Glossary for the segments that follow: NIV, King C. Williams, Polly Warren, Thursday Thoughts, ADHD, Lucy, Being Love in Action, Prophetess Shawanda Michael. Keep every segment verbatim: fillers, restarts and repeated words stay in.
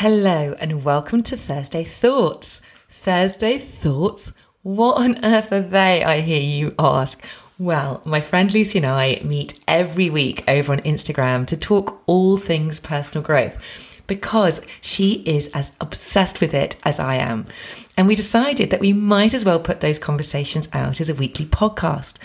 Hello and welcome to Thursday Thoughts. Thursday Thoughts? What on earth are they, I hear you ask? Well, my friend Lucy and I meet every week over on Instagram to talk all things personal growth because she is as obsessed with it as I am. And we decided that we might as well put those conversations out as a weekly podcast.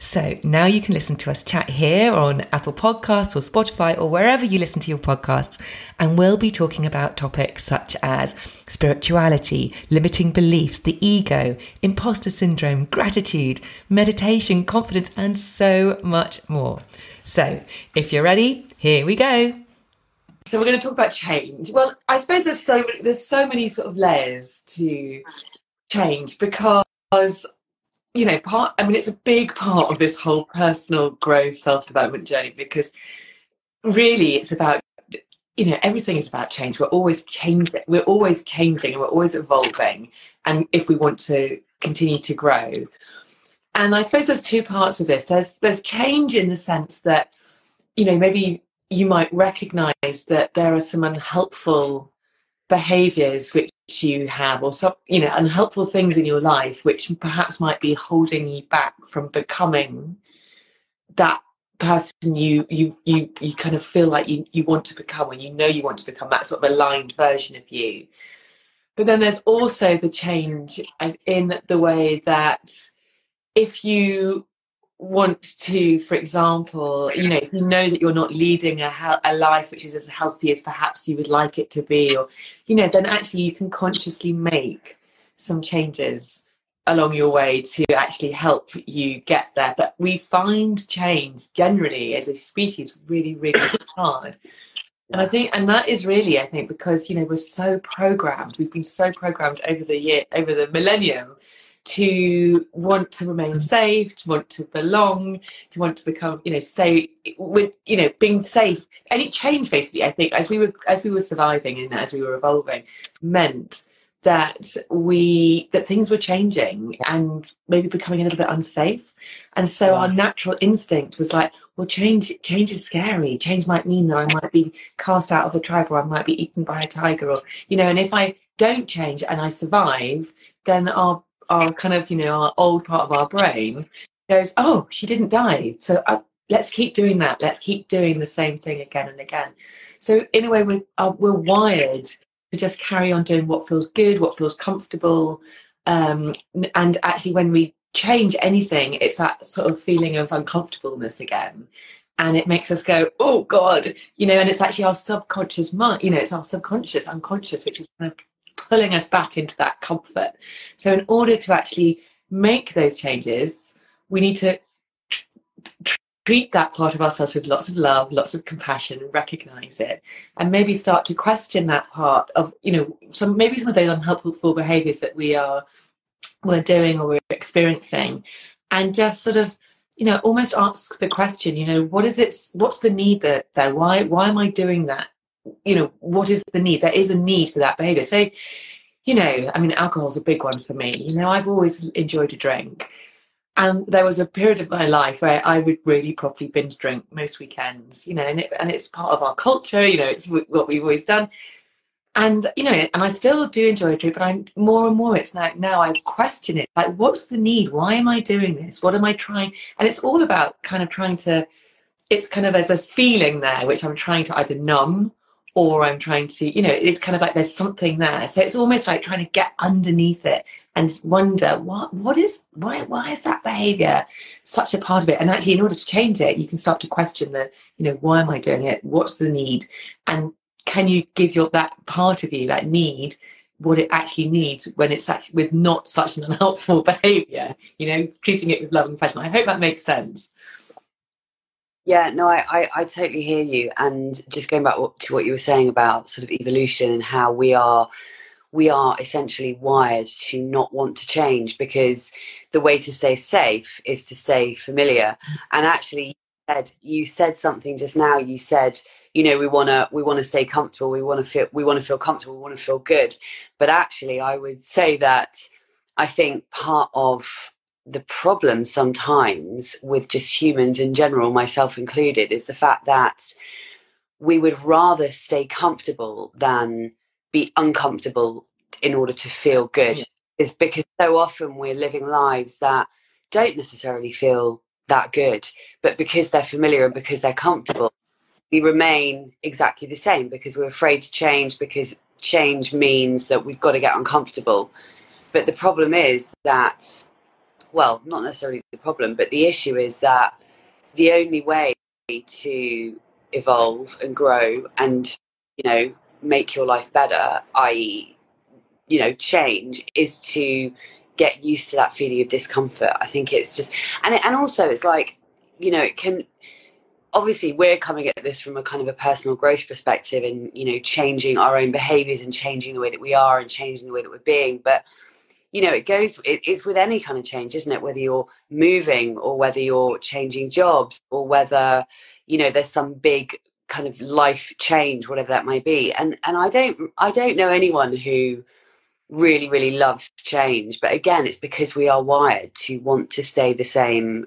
So now you can listen to us chat here on Apple Podcasts or Spotify or wherever you listen to your podcasts. And we'll be talking about topics such as spirituality, limiting beliefs, the ego, imposter syndrome, gratitude, meditation, confidence, and so much more. So if you're ready, here we go. So we're going to talk about change. Well, I suppose there's so many, there's so many sort of layers to change because, you know, part, I mean, it's a big part of this whole personal growth, self-development journey because really it's about, you know, everything is about change. We're always changing. We're always changing and we're always evolving. And if we want to continue to grow. And I suppose there's two parts of this. There's, there's change in the sense that, you know, maybe you might recognize that there are some unhelpful behaviors which you have or some, you know, unhelpful things in your life, which perhaps might be holding you back from becoming that person you, you, you, you kind of feel like you, you want to become, and you know, you want to become that sort of aligned version of you. But then there's also the change in the way that if you want to, for example, you know, if you know that you're not leading a, he- a life which is as healthy as perhaps you would like it to be, or, you know, then actually you can consciously make some changes along your way to actually help you get there. But we find change generally as a species really, really hard. And I think, and that is really, I think, because, you know, we're so programmed, we've been so programmed over the year, over the millennium, to want to remain safe, to want to belong, to want to become, you know, stay with, you know, being safe. Any change, basically, I think, as we were as we were surviving and as we were evolving, meant that we that things were changing and maybe becoming a little bit unsafe. And so yeah. Our natural instinct was like, well, change change is scary. Change might mean that I might be cast out of a tribe, or I might be eaten by a tiger, or, you know. And if I don't change and I survive, then our our kind of, you know, our old part of our brain goes, oh, she didn't die. So uh, let's keep doing that. Let's keep doing the same thing again and again. So in a way, we're, uh, we're wired to just carry on doing what feels good, what feels comfortable. Um, and actually, when we change anything, it's that sort of feeling of uncomfortableness again. And it makes us go, oh, God, you know, and it's actually our subconscious mind, you know, it's our subconscious, unconscious, which is kind of pulling us back into that comfort. So in order to actually make those changes, we need to tr- tr- treat that part of ourselves with lots of love, lots of compassion, and recognize it, and maybe start to question that part of, you know, some maybe some of those unhelpful behaviors that we are we're doing or we're experiencing, and just sort of, you know, almost ask the question, you know, what is it, what's the need that there, why why am I doing that? You know, what is the need? There is a need for that behavior. So, you know, I mean, alcohol's a big one for me. You know, I've always enjoyed a drink. And there was a period of my life where I would really properly binge drink most weekends, you know, and it, and it's part of our culture, you know, it's what we've always done. And, you know, and I still do enjoy a drink, but I'm more and more, it's now, now I question it. Like, what's the need? Why am I doing this? What am I trying? And it's all about kind of trying to, it's kind of, there's a feeling there, which I'm trying to either numb, or I'm trying to, you know, it's kind of like there's something there. So it's almost like trying to get underneath it and wonder, what, what is, why, why is that behavior such a part of it? And actually, in order to change it, you can start to question the, you know, why am I doing it? What's the need? And can you give your, that part of you, that need, what it actually needs when it's actually with not such an unhelpful behavior, you know, treating it with love and compassion. I hope that makes sense. Yeah, no, I, I, I totally hear you. And just going back to what you were saying about sort of evolution and how we are we are essentially wired to not want to change, because the way to stay safe is to stay familiar. And actually, you said, you said something just now. You said, you know, we wanna we wanna stay comfortable. We wanna feel we wanna feel comfortable. We wanna feel good. But actually, I would say that I think part of the problem sometimes with just humans in general, myself included, is the fact that we would rather stay comfortable than be uncomfortable in order to feel good, yeah. is because so often we're living lives that don't necessarily feel that good, but because they're familiar and because they're comfortable, we remain exactly the same because we're afraid to change, because change means that we've got to get uncomfortable. But the problem is that, well, not necessarily the problem, but the issue is that the only way to evolve and grow and, you know, make your life better, that is, you know, change, is to get used to that feeling of discomfort. I think it's just, and it, and also it's like, you know, it can, obviously we're coming at this from a kind of a personal growth perspective and, you know, changing our own behaviors and changing the way that we are and changing the way that we're being. But, you know, it goes, it, it's with any kind of change, isn't it? Whether you're moving or whether you're changing jobs or whether, you know, there's some big kind of life change, whatever that may be. And, and I don't, I don't know anyone who really, really loves change. But again, it's because we are wired to want to stay the same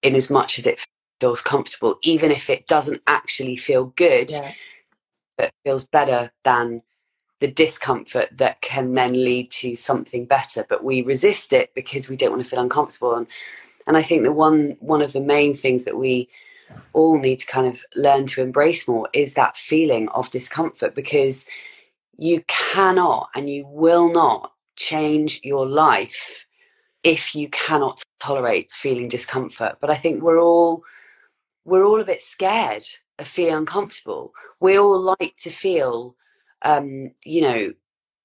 in as much as it feels comfortable, even if it doesn't actually feel good, yeah. but feels better than the discomfort that can then lead to something better. But we resist it because we don't want to feel uncomfortable. And, and I think the one, one of the main things that we all need to kind of learn to embrace more is that feeling of discomfort, because you cannot and you will not change your life if you cannot tolerate feeling discomfort. But I think we're all we're all a bit scared of feeling uncomfortable. We all like to feel, um, you know,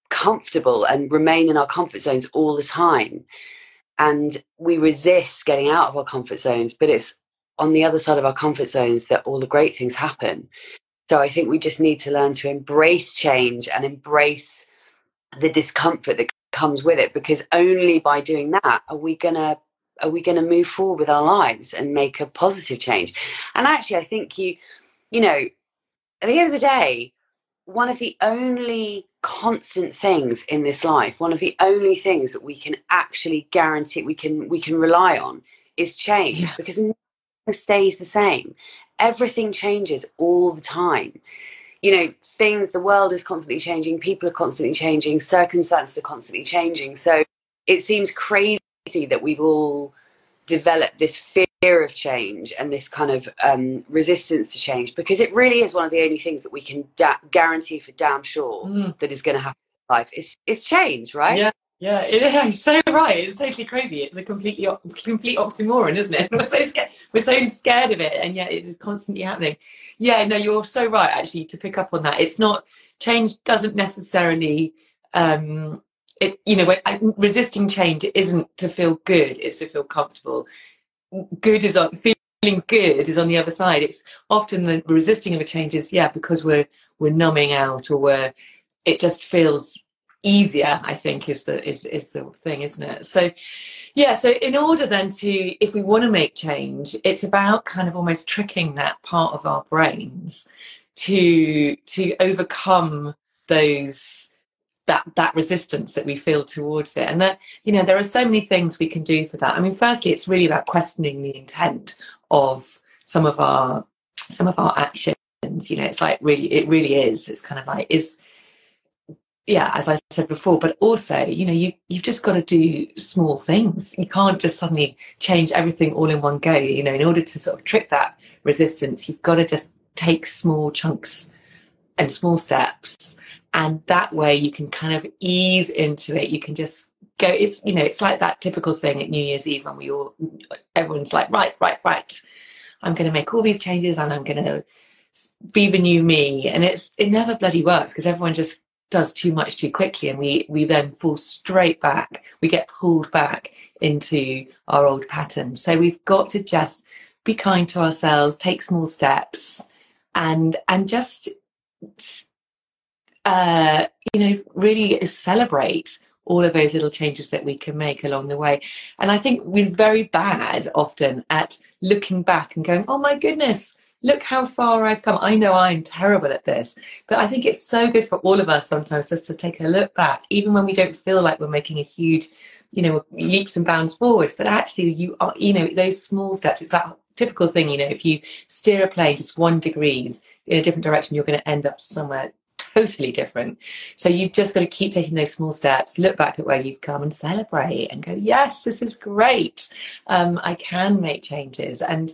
comfortable and remain in our comfort zones all the time. And we resist getting out of our comfort zones, but it's on the other side of our comfort zones that all the great things happen. So I think we just need to learn to embrace change and embrace the discomfort that comes with it, because only by doing that are we gonna are we gonna move forward with our lives and make a positive change. And actually, I think you you know, at the end of the day, one of the only constant things in this life, one of the only things that we can actually guarantee we can we can rely on is change, yeah. because nothing stays the same. Everything changes all the time. You know, things, the world is constantly changing, people are constantly changing, circumstances are constantly changing. So it seems crazy that we've all developed this fear of change and this kind of um, resistance to change, because it really is one of the only things that we can da- guarantee for damn sure mm. that is going to happen in life. It's, it's change, right? Yeah. Yeah, it is so right. It's totally crazy. It's a completely complete oxymoron, isn't it? We're so scared. We're so scared of it, and yet it is constantly happening. Yeah, no, you're so right. Actually, to pick up on that, it's not change doesn't necessarily. Um, it you know, when, resisting change isn't to feel good. It's to feel comfortable. Good is on feeling good is on the other side. It's often the resisting of a change is yeah because we're we're numbing out or we're it just feels. Easier, I think, is the is is the thing, isn't it? So, yeah. So, in order then to, if we want to make change, it's about kind of almost tricking that part of our brains to to overcome those that that resistance that we feel towards it, and that you know there are so many things we can do for that. I mean, firstly, it's really about questioning the intent of some of our some of our actions. You know, it's like really, it really is. It's kind of like is. Yeah, as I said before, but also, you know, you, you've just got to do small things. You can't just suddenly change everything all in one go. You know, in order to sort of trick that resistance, you've got to just take small chunks and small steps. And that way you can kind of ease into it. You can just go, it's, you know, it's like that typical thing at New Year's Eve when we all, everyone's like, right, right, right. I'm going to make all these changes and I'm going to be the new me. And it's, it never bloody works because everyone just, does too much too quickly, and we we then fall straight back. We get pulled back into our old patterns. So we've got to just be kind to ourselves, take small steps, and and just uh, you know really celebrate all of those little changes that we can make along the way. And I think we're very bad often at looking back and going, "Oh my goodness, look how far I've come." I know I'm terrible at this, but I think it's so good for all of us sometimes just to take a look back, even when we don't feel like we're making a huge, you know, leaps and bounds forwards. But actually, you are, you know, those small steps, it's that typical thing, you know, if you steer a plane just one degree in a different direction, you're going to end up somewhere totally different. So you've just got to keep taking those small steps, look back at where you've come and celebrate and go, yes, this is great. Um, I can make changes. And,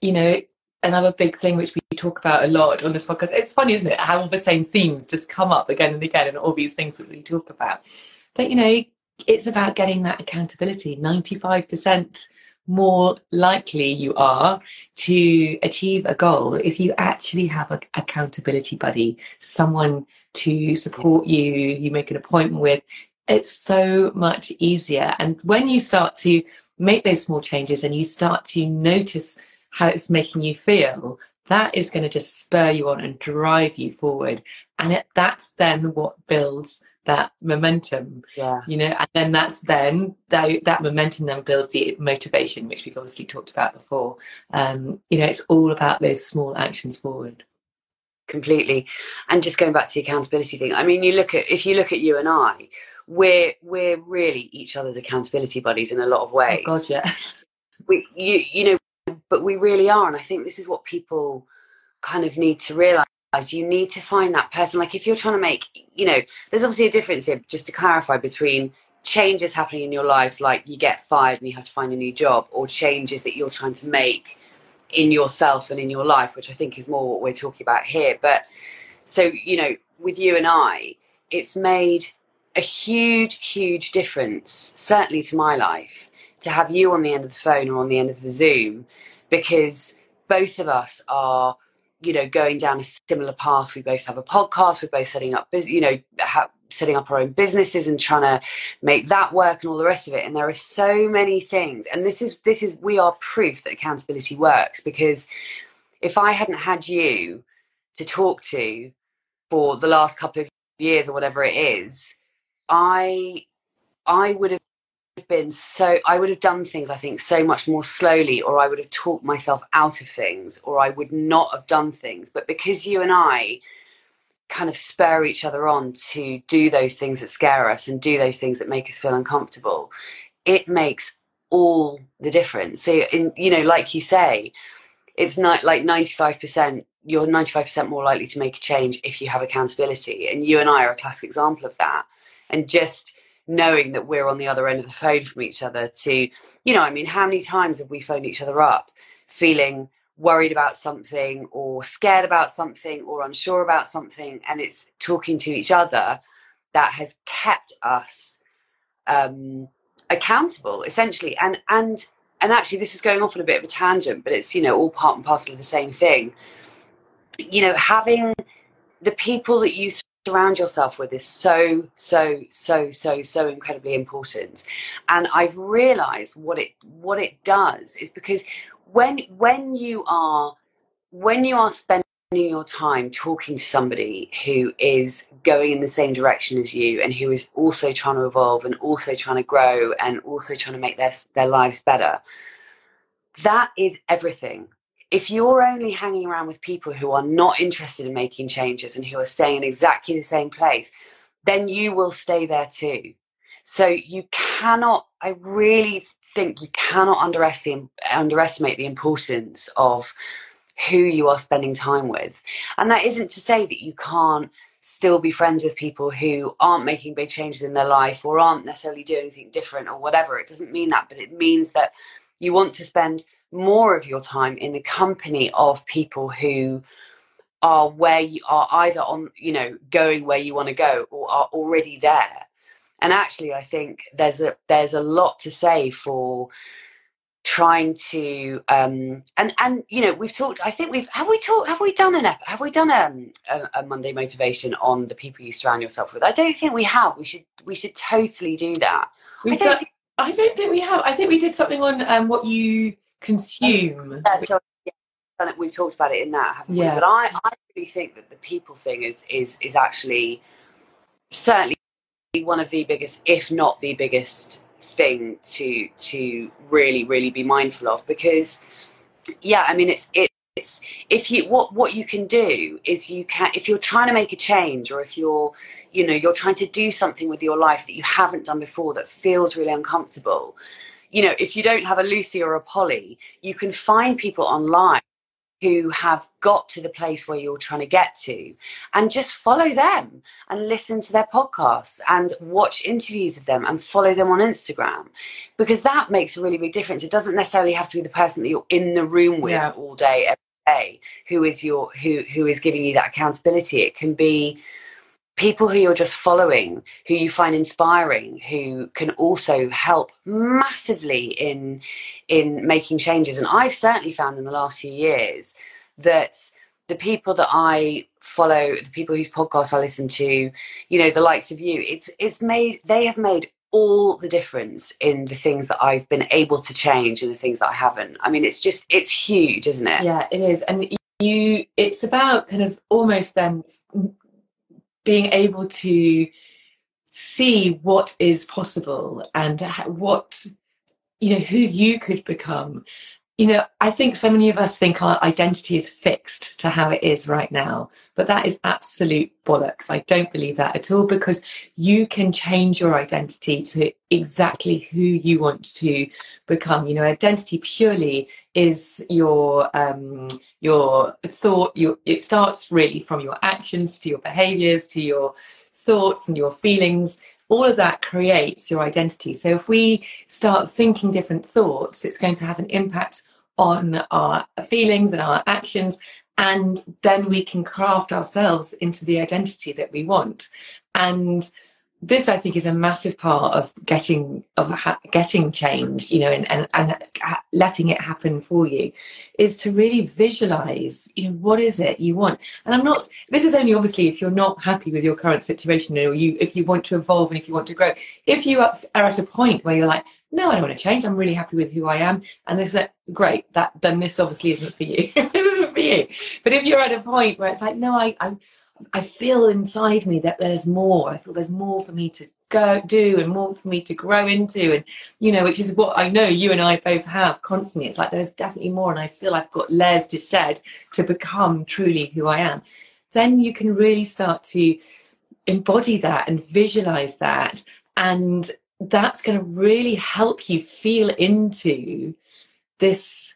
you know, another big thing which we talk about a lot on this podcast, it's funny, isn't it, how all the same themes just come up again and again, and all these things that we talk about. But, you know, it's about getting that accountability. ninety-five percent more likely you are to achieve a goal if you actually have an accountability buddy, someone to support you, you make an appointment with. It's so much easier. And when you start to make those small changes and you start to notice how it's making you feel, that is going to just spur you on and drive you forward. And it, that's then what builds that momentum, yeah. you know, and then that's then that, that momentum then builds the motivation, which we've obviously talked about before. Um, you know, it's all about those small actions forward. Completely. And just going back to the accountability thing, I mean, you look at, if you look at you and I, we're, we're really each other's accountability buddies in a lot of ways. Oh God, yes. We, you, you know, but we really are. And I think this is what people kind of need to realize. You need to find that person. Like if you're trying to make, you know, there's obviously a difference here, just to clarify, between changes happening in your life, like you get fired and you have to find a new job, or changes that you're trying to make in yourself and in your life, which I think is more what we're talking about here. But so, you know, with you and I, it's made a huge, huge difference, certainly to my life, to have you on the end of the phone or on the end of the Zoom, because both of us are, you know, going down a similar path. We both have a podcast. We're both setting up, you know, ha- setting up our own businesses and trying to make that work and all the rest of it. And there are so many things. And this is, this is, we are proof that accountability works, because if I hadn't had you to talk to for the last couple of years or whatever it is, I, I would have been so I would have done things I think so much more slowly, or I would have talked myself out of things, or I would not have done things. But because you and I kind of spur each other on to do those things that scare us and do those things that make us feel uncomfortable, it makes all the difference. So in, you know, like you say, it's not like ninety-five percent, you're ninety-five percent more likely to make a change if you have accountability, and you and I are a classic example of that. And just knowing that we're on the other end of the phone from each other to, you know, I mean, how many times have we phoned each other up feeling worried about something or scared about something or unsure about something? And it's talking to each other that has kept us um, accountable, essentially. And, and, and actually this is going off on a bit of a tangent, but it's, you know, all part and parcel of the same thing. You know, having the people that you surround yourself with is so so so so so incredibly important. And I've realized what it what it does is, because when when you are when you are spending your time talking to somebody who is going in the same direction as you and who is also trying to evolve and also trying to grow and also trying to make their their lives better, that is everything. If you're only hanging around with people who are not interested in making changes and who are staying in exactly the same place, then you will stay there too. So you cannot, I really think you cannot underestimate, underestimate the importance of who you are spending time with. And that isn't to say that you can't still be friends with people who aren't making big changes in their life or aren't necessarily doing anything different or whatever. It doesn't mean that, but it means that you want to spend more of your time in the company of people who are where you are, either on, you know, going where you want to go or are already there. And actually I think there's a there's a lot to say for trying to um and and you know, we've talked, I think we've have we talked have we done an ep- have we done a, a, a Monday motivation on the people you surround yourself with? I don't think we have. We should we should totally do that. We've I don't got, think I don't think we have. I think we did something on um what you consume. Yeah, so, yeah, we've talked about it in that, haven't yeah. we? But I, I really think that the people thing is is is actually certainly one of the biggest, if not the biggest thing to to really really be mindful of, because yeah, I mean it's it, it's if you what what you can do is you can, if you're trying to make a change, or if you're you know you're trying to do something with your life that you haven't done before that feels really uncomfortable. You know, if you don't have a Lucy or a Polly, you can find people online who have got to the place where you're trying to get to, and just follow them and listen to their podcasts and watch interviews with them and follow them on Instagram, because that makes a really big difference. It doesn't necessarily have to be the person that you're in the room with yeah. all day, every day, who is your, who, who is giving you that accountability. It can be people who you're just following, who you find inspiring, who can also help massively in in making changes. And I've certainly found in the last few years that the people that I follow, the people whose podcasts I listen to, you know, the likes of you, it's it's made they have made all the difference in the things that I've been able to change and the things that I haven't. I mean, it's just, it's huge, isn't it? Yeah, it is. And you, it's about kind of almost then being able to see what is possible and what, you know, who you could become. You know, I think so many of us think our identity is fixed to how it is right now, but that is absolute bollocks. I don't believe that at all, because you can change your identity to exactly who you want to become. You know, identity purely is your um, your thought. Your, it starts really from your actions to your behaviours to your thoughts and your feelings. All of that creates your identity. So if we start thinking different thoughts, it's going to have an impact on our feelings and our actions, and then we can craft ourselves into the identity that we want. And this, I think, is a massive part of getting of ha- getting change, you know, and, and, and letting it happen for you, is to really visualize, you know, what is it you want. And I'm not, this is only obviously if you're not happy with your current situation, or you, if you want to evolve and if you want to grow. If you are at a point where you're like, no, I don't want to change, I'm really happy with who I am, and this is like, great, that, then this obviously isn't for you. This isn't for you. But if you're at a point where it's like, no, I, I'm, I feel inside me that there's more. I feel there's more for me to go do and more for me to grow into. And, you know, which is what I know you and I both have constantly. It's like there's definitely more, and I feel I've got layers to shed to become truly who I am. Then you can really start to embody that and visualize that. And that's going to really help you feel into this,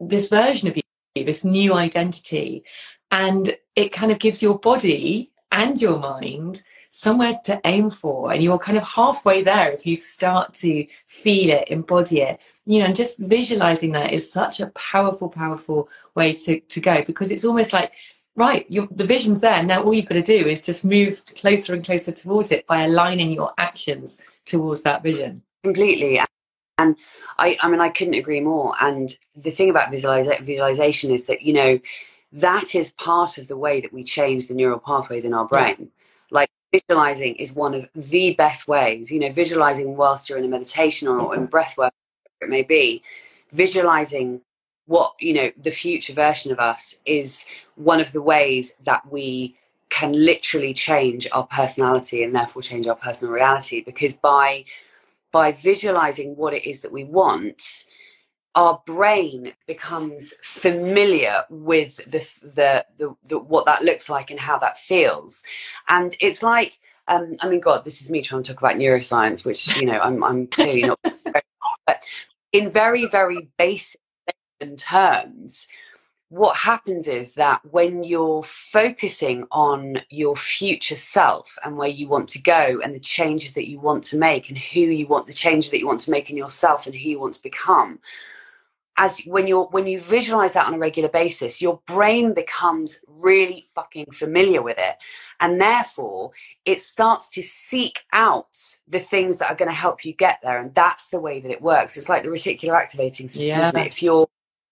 this version of you, this new identity. And it kind of gives your body and your mind somewhere to aim for. And you're kind of halfway there if you start to feel it, embody it. You know, and just visualizing that is such a powerful, powerful way to, to go, because it's almost like, right, you're, the vision's there. Now all you've got to do is just move closer and closer towards it by aligning your actions towards that vision. Completely. And I, I mean, I couldn't agree more. And the thing about visualiza- visualization is that, you know, that is part of the way that we change the neural pathways in our brain. Like visualizing is one of the best ways, you know, visualizing whilst you're in a meditation or in breath work, it may be, visualizing what, you know, the future version of us is one of the ways that we can literally change our personality and therefore change our personal reality. Because by, by visualizing what it is that we want, our brain becomes familiar with the, the the the what that looks like and how that feels. And it's like, um, I mean, God, this is me trying to talk about neuroscience, which, you know, I'm I'm clearly not. But in very, very basic terms, what happens is that when you're focusing on your future self and where you want to go and the changes that you want to make and who you want, the changes that you want to make in yourself and who you want to become, as when you're when you visualize that on a regular basis, your brain becomes really fucking familiar with it, and therefore it starts to seek out the things that are going to help you get there. And that's the way that it works. It's like the reticular activating system, yeah. Isn't it? If you're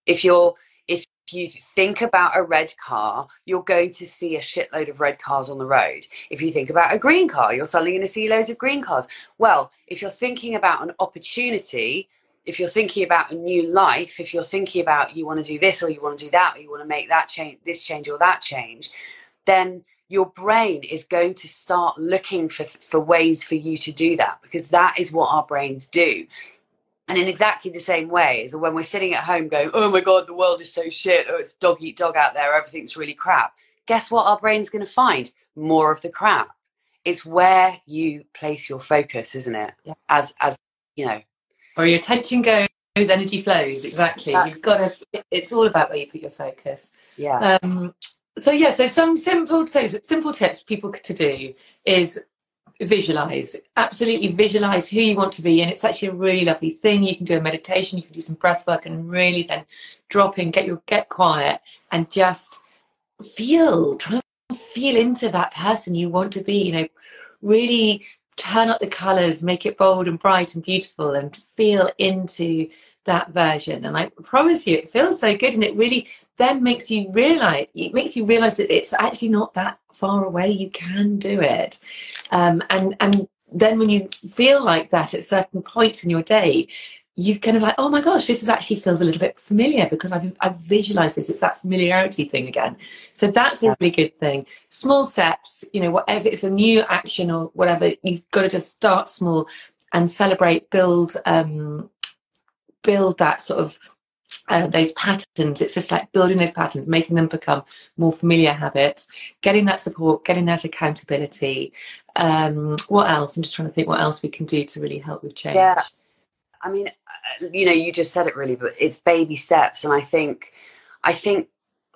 if you're if If you think about a red car, you're going to see a shitload of red cars on the road. If you think about a green car, you're suddenly going to see loads of green cars. Well, if you're thinking about an opportunity, if you're thinking about a new life, if you're thinking about you want to do this or you want to do that, or you want to make that change, this change or that change, then your brain is going to start looking for, for ways for you to do that, because that is what our brains do. And in exactly the same way as when we're sitting at home going, oh my God, the world is so shit. Oh, it's dog eat dog out there. Everything's really crap. Guess what our brain's going to find? More of the crap. It's where you place your focus, isn't it? Yeah. As, as you know. Where your attention goes, Whose energy flows, exactly. That's You've got to, it's all about where you put your focus. Yeah. Um, so, yeah, so some simple, so simple tips people to do is visualize. Absolutely visualize who you want to be. And it's actually a really lovely thing. You can do a meditation, you can do some breath work, and really then drop in, get your get quiet and just feel, try and feel into that person you want to be, you know, really turn up the colours, make it bold and bright and beautiful, and feel into that version. And I promise you, it feels so good, and it really then makes you realise, it makes you realise that it's actually not that far away. You can do it. Um, and, and then when you feel like that at certain points in your day, you kind of like, oh my gosh, this is actually feels a little bit familiar because I've, I've visualized this. It's that familiarity thing again. So that's a really good thing. Small steps, you know, whatever, it's a new action or whatever, you've got to just start small and celebrate, build, um, build that sort of, uh, those patterns. It's just like building those patterns, making them become more familiar habits, getting that support, getting that accountability. Um, what else? I'm just trying to think what else we can do to really help with change. Yeah. I mean, you know, you just said it really, but it's baby steps. And I think, I think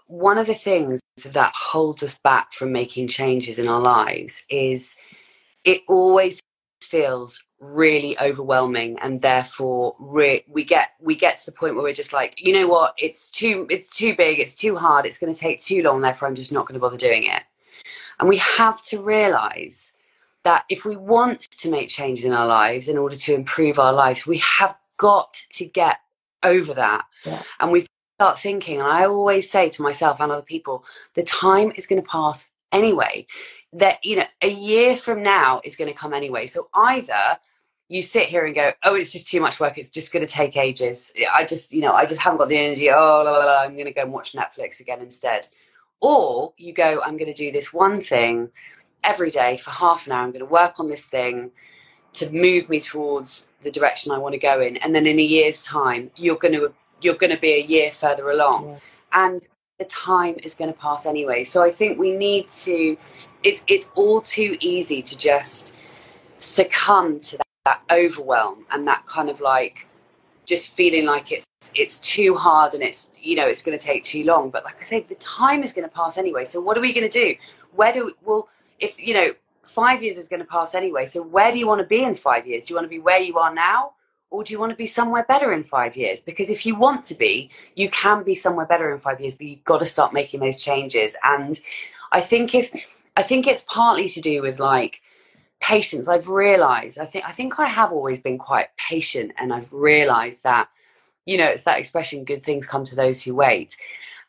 one of the things that holds us back from making changes in our lives is it always feels really overwhelming, and therefore re- we get we get to the point where we're just like, you know what, it's too it's too big, it's too hard, it's going to take too long. Therefore, I'm just not going to bother doing it. And we have to realize that if we want to make changes in our lives in order to improve our lives, we have got to get over that. Yeah. And we start thinking, and I always say to myself and other people, the time is going to pass anyway. That, you know, a year from now is going to come anyway. So either you sit here and go, oh, it's just too much work, it's just going to take ages, I just, you know, I just haven't got the energy, oh, la, la, la, I'm going to go and watch Netflix again instead. Or you go, I'm going to do this one thing every day for half an hour. I'm going to work on this thing to move me towards the direction I want to go in. And then in a year's time, you're going to, you're going to be a year further along. Yeah. And the time is going to pass anyway. So I think we need to, it's, it's all too easy to just succumb to that, that overwhelm and that kind of like, just feeling like it's, it's too hard and it's, you know, it's going to take too long. But like I say, the time is going to pass anyway. So what are we going to do? Where do we, well, if, you know, five years is going to pass anyway. So where do you want to be in five years? Do you want to be where you are now? Or do you want to be somewhere better in five years? Because if you want to be, you can be somewhere better in five years, but you've got to start making those changes. And I think if, I think it's partly to do with like patience. I've realized, I think, I think I have always been quite patient, and I've realized that, you know, it's that expression, good things come to those who wait.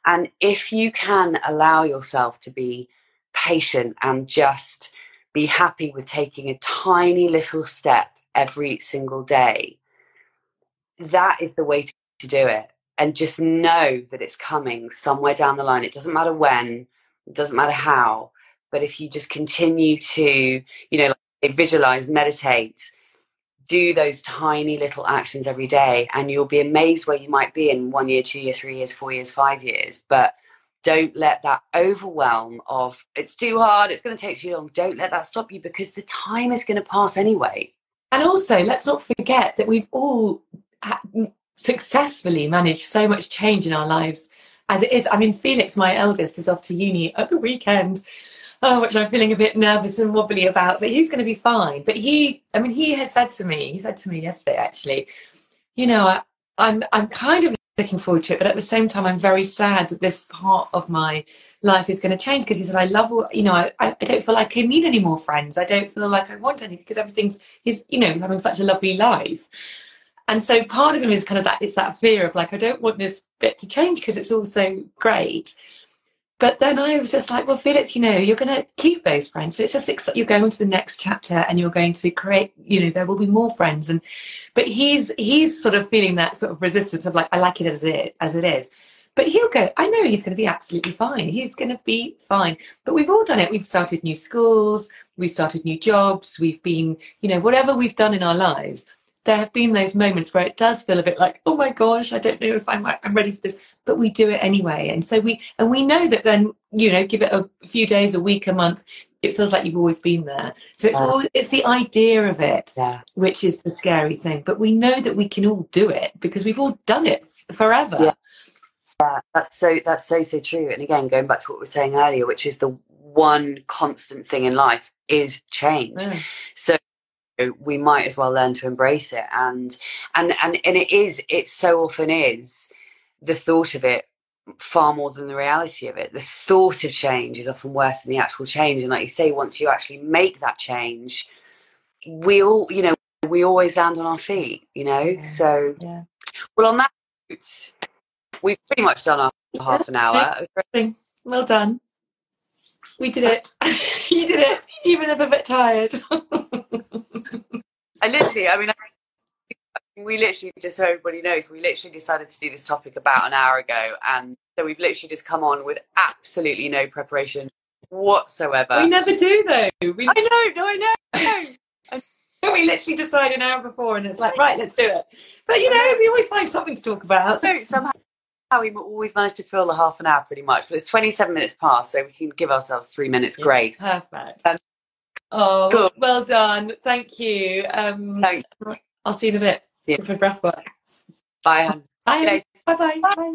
And if you can allow yourself to be patient and just be happy with taking a tiny little step every single day, that is the way to, to do it. And just know that it's coming somewhere down the line. It doesn't matter when, it doesn't matter how, but if you just continue to, you know, like, visualize, meditate, do those tiny little actions every day, and you'll be amazed where you might be in one year, two years, three years, four years, five years. But don't let that overwhelm of it's too hard, it's going to take too long, don't let that stop you, because the time is going to pass anyway. And also, let's not forget that we've all successfully managed so much change in our lives as it is. I mean, Felix, my eldest, is off to uni at the weekend, oh, which I'm feeling a bit nervous and wobbly about, but he's going to be fine. But he, I mean, he has said to me, he said to me yesterday, actually, you know, I, I'm, I'm kind of looking forward to it, but at the same time I'm very sad that this part of my life is going to change, because he said, I love all, you know, I, I don't feel like I need any more friends, I don't feel like I want anything, because everything's, he's, you know, he's having such a lovely life. And so part of him is kind of that, it's that fear of like, I don't want this bit to change because it's all so great. But then I was just like, well, Felix, you know, you're going to keep those friends, but it's just, ex- you're going to the next chapter and you're going to create, you know, there will be more friends. And, but he's, he's sort of feeling that sort of resistance of like, I like it as it, as it is, but he'll go, I know he's going to be absolutely fine. He's going to be fine. But we've all done it. We've started new schools, we've started new jobs, we've been, you know, whatever we've done in our lives, there have been those moments where it does feel a bit like, oh my gosh, I don't know if I'm, I'm ready for this, but we do it anyway. And so we, and we know that then, you know, give it a few days, a week, a month, it feels like you've always been there. So it's yeah. always, it's the idea of it, yeah. which is the scary thing. But we know that we can all do it because we've all done it forever. Yeah. Yeah, that's so that's so so true. And again, going back to what we were saying earlier, which is the one constant thing in life is change. Mm. So we might as well learn to embrace it. And and and and it is. It so often is the thought of it far more than the reality of it. The thought of change is often worse than the actual change. And like you say, once you actually make that change, we all, you know, we always land on our feet. You know, yeah. so yeah. well on that note, we've pretty much done our yeah. half an hour. Well done. We did it. You did it, even if a bit tired. I literally, I mean, I, we literally, just so everybody knows, we literally decided to do this topic about an hour ago. And so we've literally just come on with absolutely no preparation whatsoever. We never do, though. We, I know, no, I know. I know. We literally decide an hour before and it's like, right, let's do it. But, you know, we always find something to talk about. So somehow we always manage to fill the half an hour pretty much. But it's twenty-seven minutes past, so we can give ourselves three minutes yeah, grace. Perfect. Um, oh, cool. Well done. Thank you. Um, Thank you. I'll see you in a bit yeah. for breath work. Bye. Bye. Bye. Bye. Bye. Bye.